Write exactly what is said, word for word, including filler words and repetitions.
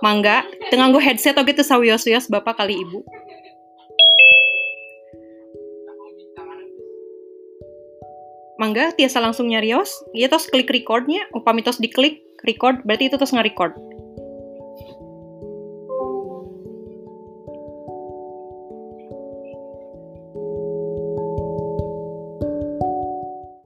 Mangga, teu nganggo headset oge teu sawios-wios bapak kali ibu. Mangga tiasa langsung nyarios, ieu tos klik recordnya, upami tos diklik record berarti itu tos nge-record.